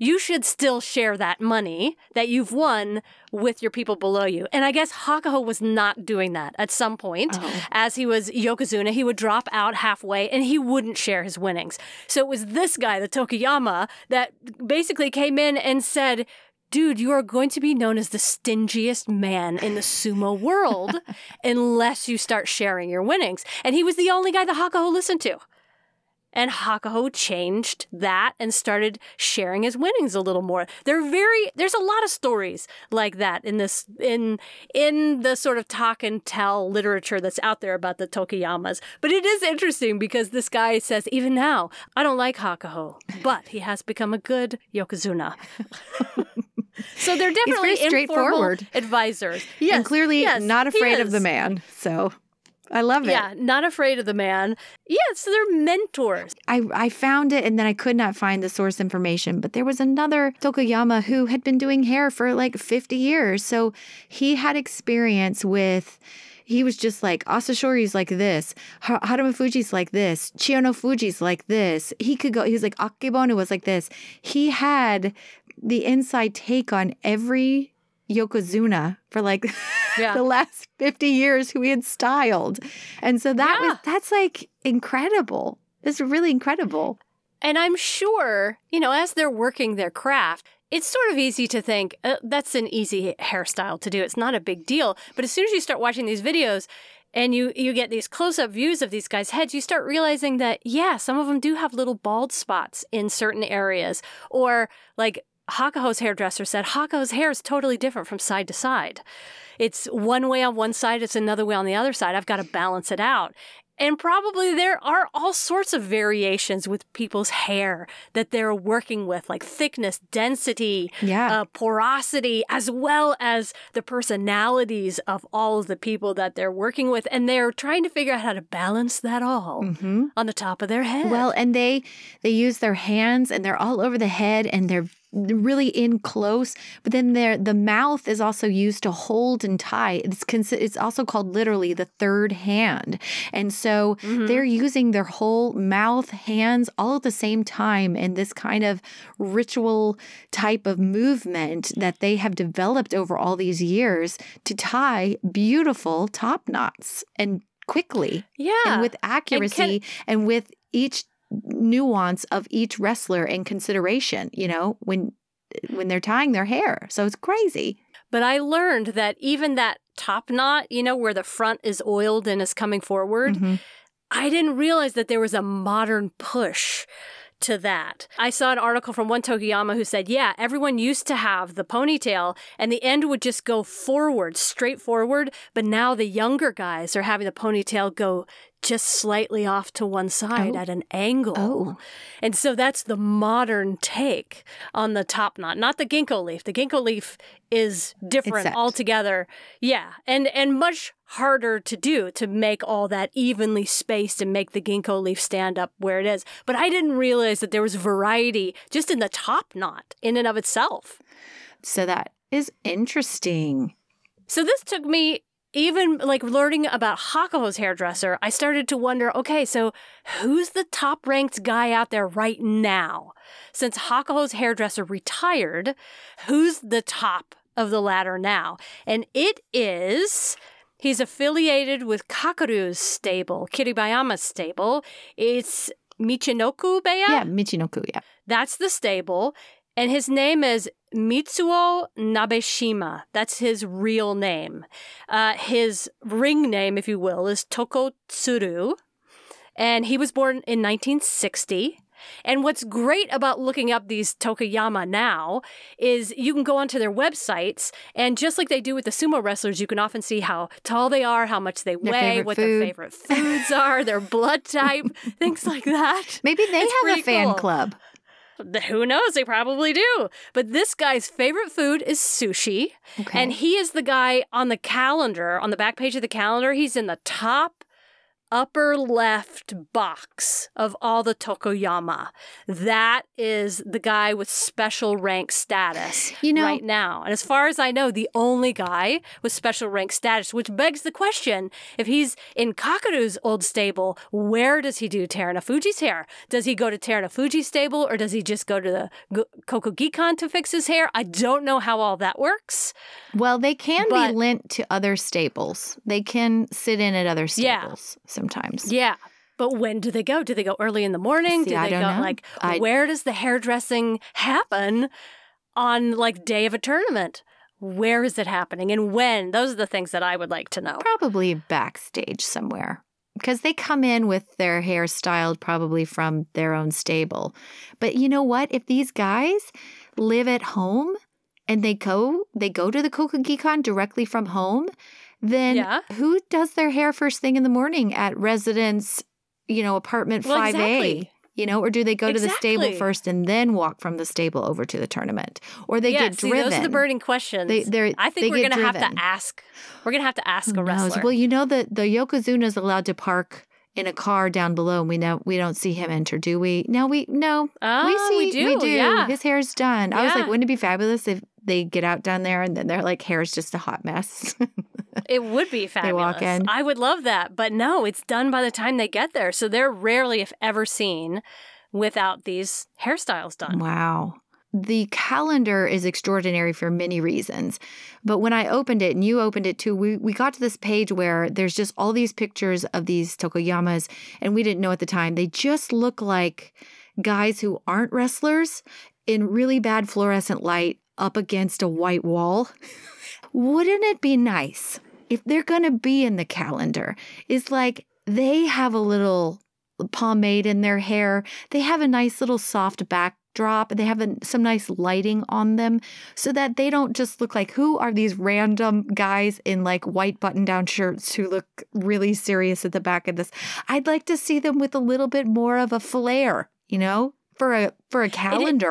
you should still share that money that you've won with your people below you. And I guess Hakuho was not doing that at some point. Oh. As he was Yokozuna, he would drop out halfway and he wouldn't share his winnings. So it was this guy, the Tokoyama, that basically came in and said, dude, you are going to be known as the stingiest man in the sumo world unless you start sharing your winnings. And he was the only guy that Hakuho listened to. And Hakuho changed that and started sharing his winnings a little more. There's a lot of stories like that in this in the sort of talk and tell literature that's out there about the Tokoyamas. But it is interesting because this guy says, even now, I don't like Hakuho, but he has become a good Yokozuna. So they're definitely straightforward advisors. Yes, and clearly not afraid of the man. So I love it. Yeah, not afraid of the man. Yeah, so they're mentors. I found it, and then I could not find the source information, but there was another Tokoyama who had been doing hair for like 50 years. So he had experience with, he was just like, Asashori's like this, Haramafuji's like this, Chiyonofuji's like this. He could go, he was like, Akebonu was like this. He had the inside take on every Yokozuna for like the last 50 years who he had styled. And so that's like incredible. It's really incredible. And I'm sure, you know, as they're working their craft, it's sort of easy to think that's an easy hairstyle to do. It's not a big deal. But as soon as you start watching these videos and you get these close-up views of these guys' heads, you start realizing that, yeah, some of them do have little bald spots in certain areas, or like Hakuho's hairdresser said, Hakuho's hair is totally different from side to side. It's one way on one side, it's another way on the other side. I've got to balance it out. And probably there are all sorts of variations with people's hair that they're working with, like thickness, density, porosity, as well as the personalities of all of the people that they're working with. And they're trying to figure out how to balance that all on the top of their head. Well, and they use their hands, and they're all over the head, and they're really in close, but then the mouth is also used to hold and tie. It's also called literally the third hand. And so they're using their whole mouth, hands, all at the same time in this kind of ritual type of movement that they have developed over all these years to tie beautiful top knots and quickly and with accuracy and with each nuance of each wrestler and consideration, you know, when they're tying their hair. So it's crazy. But I learned that even that top knot, you know, where the front is oiled and is coming forward, I didn't realize that there was a modern push to that. I saw an article from one Tokoyama who said, yeah, everyone used to have the ponytail and the end would just go forward, straight forward. But now the younger guys are having the ponytail go just slightly off to one side at an angle. And so that's the modern take on the top knot, not the ginkgo leaf. The ginkgo leaf is different altogether. Yeah. And much harder to do, to make all that evenly spaced and make the ginkgo leaf stand up where it is. But I didn't realize that there was variety just in the top knot in and of itself. So that is interesting. So this took me... Even like learning about Hakuho's hairdresser, I started to wonder, okay, so who's the top-ranked guy out there right now? Since Hakuho's hairdresser retired, who's the top of the ladder now? And it is... He's affiliated with Kakoru's stable, Kiribayama's stable. It's Michinoku-beya? Yeah, Michinoku, yeah. That's the stable. And his name is Mitsuo Nabeshima. That's his real name. His ring name, if you will, is Tokotsuru. And he was born in 1960. And what's great about looking up these Tokoyama now is you can go onto their websites, and just like they do with the sumo wrestlers, you can often see how tall they are, how much they weigh, what their favorite foods are, their blood type, things like that. Maybe they have a fan club. Who knows? They probably do. But this guy's favorite food is sushi. Okay. And he is the guy on the calendar, on the back page of the calendar. He's in the top upper left box of all the Tokoyama. That is the guy with special rank status right now. And as far as I know, the only guy with special rank status, which begs the question, if he's in Kakoru's old stable, where does he do Terunofuji's hair? Does he go to Terunofuji's stable, or does he just go to the Kokugikan to fix his hair? I don't know how all that works. Well, they can be lent to other stables. They can sit in at other stables. Yeah. Sometimes. Yeah. But when do they go? Do they go early in the morning? See, do they I don't know. Like, where does the hairdressing happen on like day of a tournament? Where is it happening and when? Those are the things that I would like to know. Probably backstage somewhere, because they come in with their hair styled probably from their own stable. But you know what? If these guys live at home and they go to the Kokugikan directly from home, then who does their hair first thing in the morning at residence, you know, apartment 5A, you know, or do they go to the stable first and then walk from the stable over to the tournament? Or they get driven. Those are the burning questions. I think we're going to have to ask. We're going to have to ask a wrestler. Well, you know, the Yokozuna is allowed to park in a car down below, and we don't see him enter, do we? No, we do. Yeah. His hair is done. Yeah. I was like, wouldn't it be fabulous if they get out down there and then their like hair is just a hot mess? It would be fabulous. They walk in. I would love that. But no, it's done by the time they get there. So they're rarely, if ever, seen without these hairstyles done. Wow. The calendar is extraordinary for many reasons. But when I opened it, and you opened it too, we got to this page where there's just all these pictures of these Tokoyamas, and we didn't know at the time. They just look like guys who aren't wrestlers in really bad fluorescent light up against a white wall. Wouldn't it be nice if they're going to be in the calendar? It's like they have a little pomade in their hair. They have a nice little soft backdrop. They have some nice lighting on them so that they don't just look like, who are these random guys in like white button-down shirts who look really serious at the back of this? I'd like to see them with a little bit more of a flair, you know, for a calendar.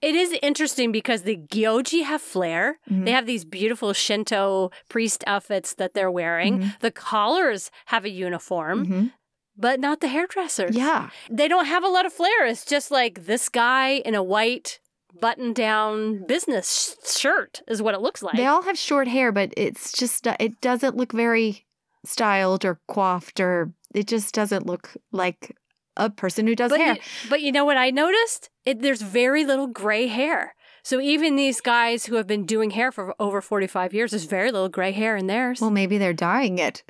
It is interesting because the Gyoji have flair. Mm-hmm. They have these beautiful Shinto priest outfits that they're wearing. Mm-hmm. The callers have a uniform, but not the hairdressers. Yeah. They don't have a lot of flair. It's just like this guy in a white button-down business shirt is what it looks like. They all have short hair, but it's just, it doesn't look very styled or coiffed, or it just doesn't look like a person who does hair. But you know what I noticed? There's very little gray hair. So even these guys who have been doing hair for over 45 years, there's very little gray hair in theirs. Well, maybe they're dyeing it.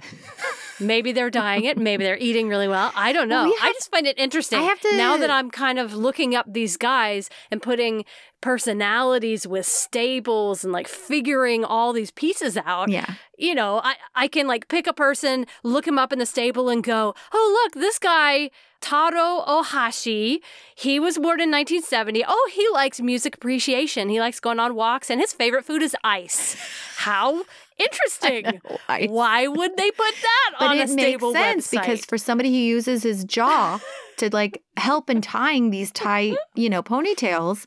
Maybe they're dyeing it. Maybe they're eating really well. I don't know. Well, I just find it interesting. Now that I'm kind of looking up these guys and putting personalities with stables and like figuring all these pieces out, yeah. You know, I can like pick a person, look him up in the stable and go, oh, look, this guy, Taro Ohashi, he was born in 1970. Oh, he likes music appreciation. He likes going on walks and his favorite food is ice. How interesting. Why would they put that on a stable website? But it makes sense because for somebody who uses his jaw to like help in tying these tight, you know, ponytails,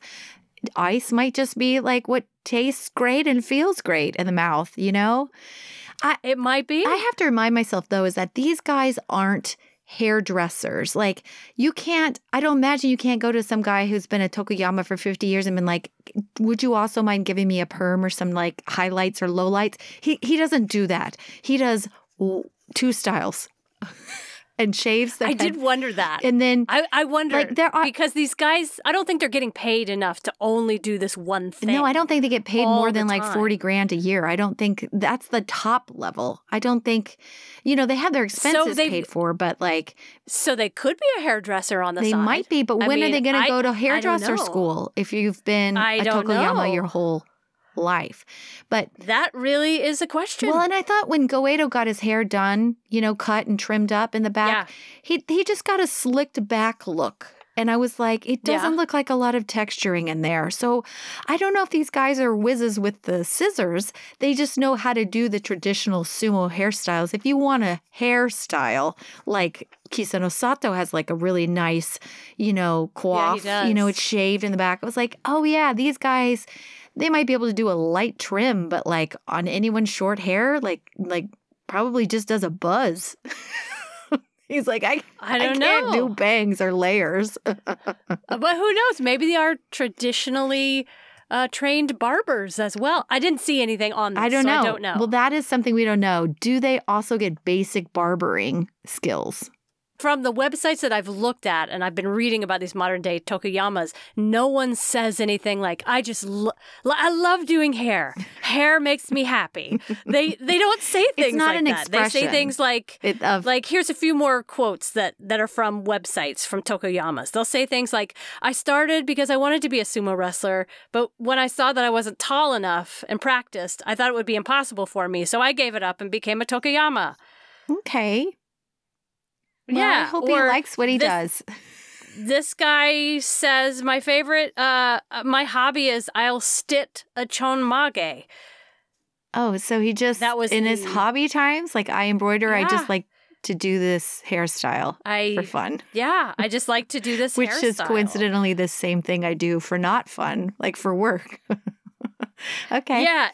ice might just be like what tastes great and feels great in the mouth, you know? It might be. I have to remind myself though is that these guys aren't hairdressers. Like I don't imagine you can't go to some guy who's been at Tokoyama for 50 years and been like, would you also mind giving me a perm or some like highlights or lowlights? He doesn't do that. He does two styles and shaves the head. I did wonder that. And then I wonder like, because these guys, I don't think they're getting paid enough to only do this one thing. No, I don't think they get paid more than like $40,000 a year. I don't think that's the top level. I don't think, you know, they have their expenses paid for, but like. So they could be a hairdresser on the side. They might be, but when are they going to go to hairdresser school if you've been at Tokoyama your whole life? But that really is a question. Well, and I thought when Goeido got his hair done, you know, cut and trimmed up in the back, he just got a slicked back look. And I was like, it doesn't look like a lot of texturing in there. So I don't know if these guys are whizzes with the scissors. They just know how to do the traditional sumo hairstyles. If you want a hairstyle, like Kisano Sato has like a really nice, you know, coif, you know, it's shaved in the back. I was like, oh yeah, these guys, they might be able to do a light trim, but like on anyone's short hair, like probably just does a buzz. He's like, I don't know. Can't do bangs or layers. But who knows? Maybe they are traditionally trained barbers as well. I didn't see anything on this, I don't know. Well, that is something we don't know. Do they also get basic barbering skills? From the websites that I've looked at, and I've been reading about these modern-day Tokoyamas, no one says anything like, I love doing hair. Hair makes me happy. They don't say things it's not like an that. Expression. They say things like, here's a few more quotes that are from websites from Tokoyamas. They'll say things like, I started because I wanted to be a sumo wrestler, but when I saw that I wasn't tall enough and practiced, I thought it would be impossible for me, so I gave it up and became a Tokoyama. Okay. Well, yeah, I hope he likes what he does. This guy says, my hobby is I'll stit a chonmage. Oh, so he just, that was in his hobby times, like I embroider, I just like to do this hairstyle for fun. Yeah, I just like to do this which hairstyle. Which is coincidentally the same thing I do for not fun, like for work. Okay. Yeah,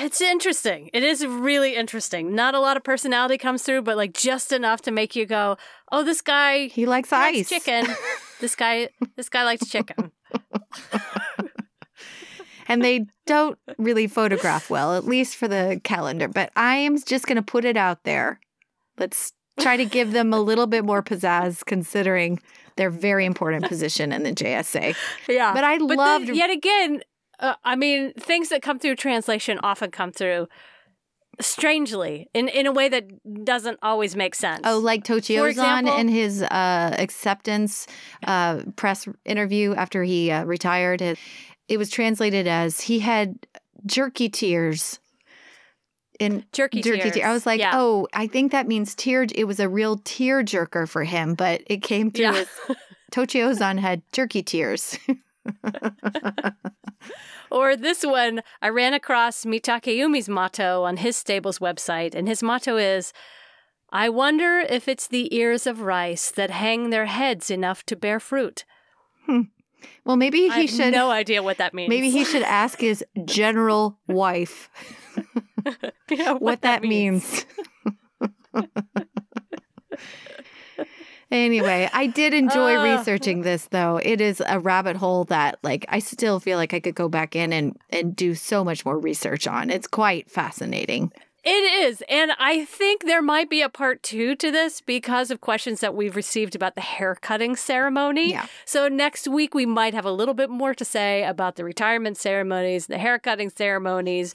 it's interesting. It is really interesting. Not a lot of personality comes through, but like just enough to make you go, "Oh, this guy he likes ice, chicken. This guy likes chicken." And they don't really photograph well, at least for the calendar. But I am just going to put it out there. Let's try to give them a little bit more pizzazz, considering their very important position in the JSA. Yeah, but I loved yet again. Things that come through translation often come through strangely in a way that doesn't always make sense. Oh, like Tochiozan and his acceptance press interview after he retired. It was translated as he had jerky tears. Jerky tears. I was like, oh, I think that means tear. It was a real tear jerker for him, but it came through as Tochiozan had jerky tears. Or this one, I ran across Mitakeumi's motto on his stable's website, and his motto is, I wonder if it's the ears of rice that hang their heads enough to bear fruit. Well, maybe he should. I have no idea what that means. Maybe he should ask his general wife what that means. Anyway, I did enjoy researching this, though. It is a rabbit hole that, like, I still feel like I could go back in and do so much more research on. It's quite fascinating. It is. And I think there might be a part two to this because of questions that we've received about the haircutting ceremony. Yeah. So next week, we might have a little bit more to say about the retirement ceremonies, the haircutting ceremonies.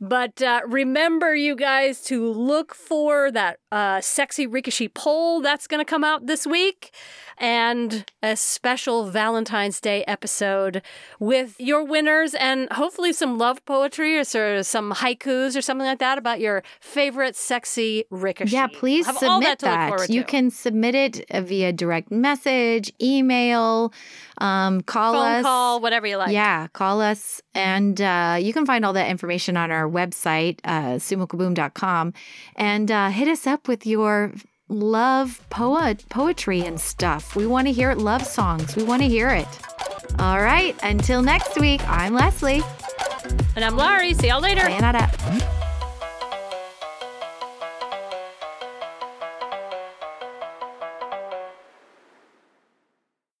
But remember, you guys, to look for that sexy Rikishi poll that's going to come out this week and a special Valentine's Day episode with your winners and hopefully some love poetry or sort of some haikus or something like that about your favorite sexy Rikishi. Yeah, please submit all that. You can submit it via direct message, email, call us. Phone call, whatever you like. Yeah, call us. And you can find all that information on our website, sumokaboom.com, and hit us up with your love poetry and stuff. We want to hear it. Love songs. We want to hear it. All right. Until next week, I'm Leslie. And I'm Laurie. See y'all later. Sayonara.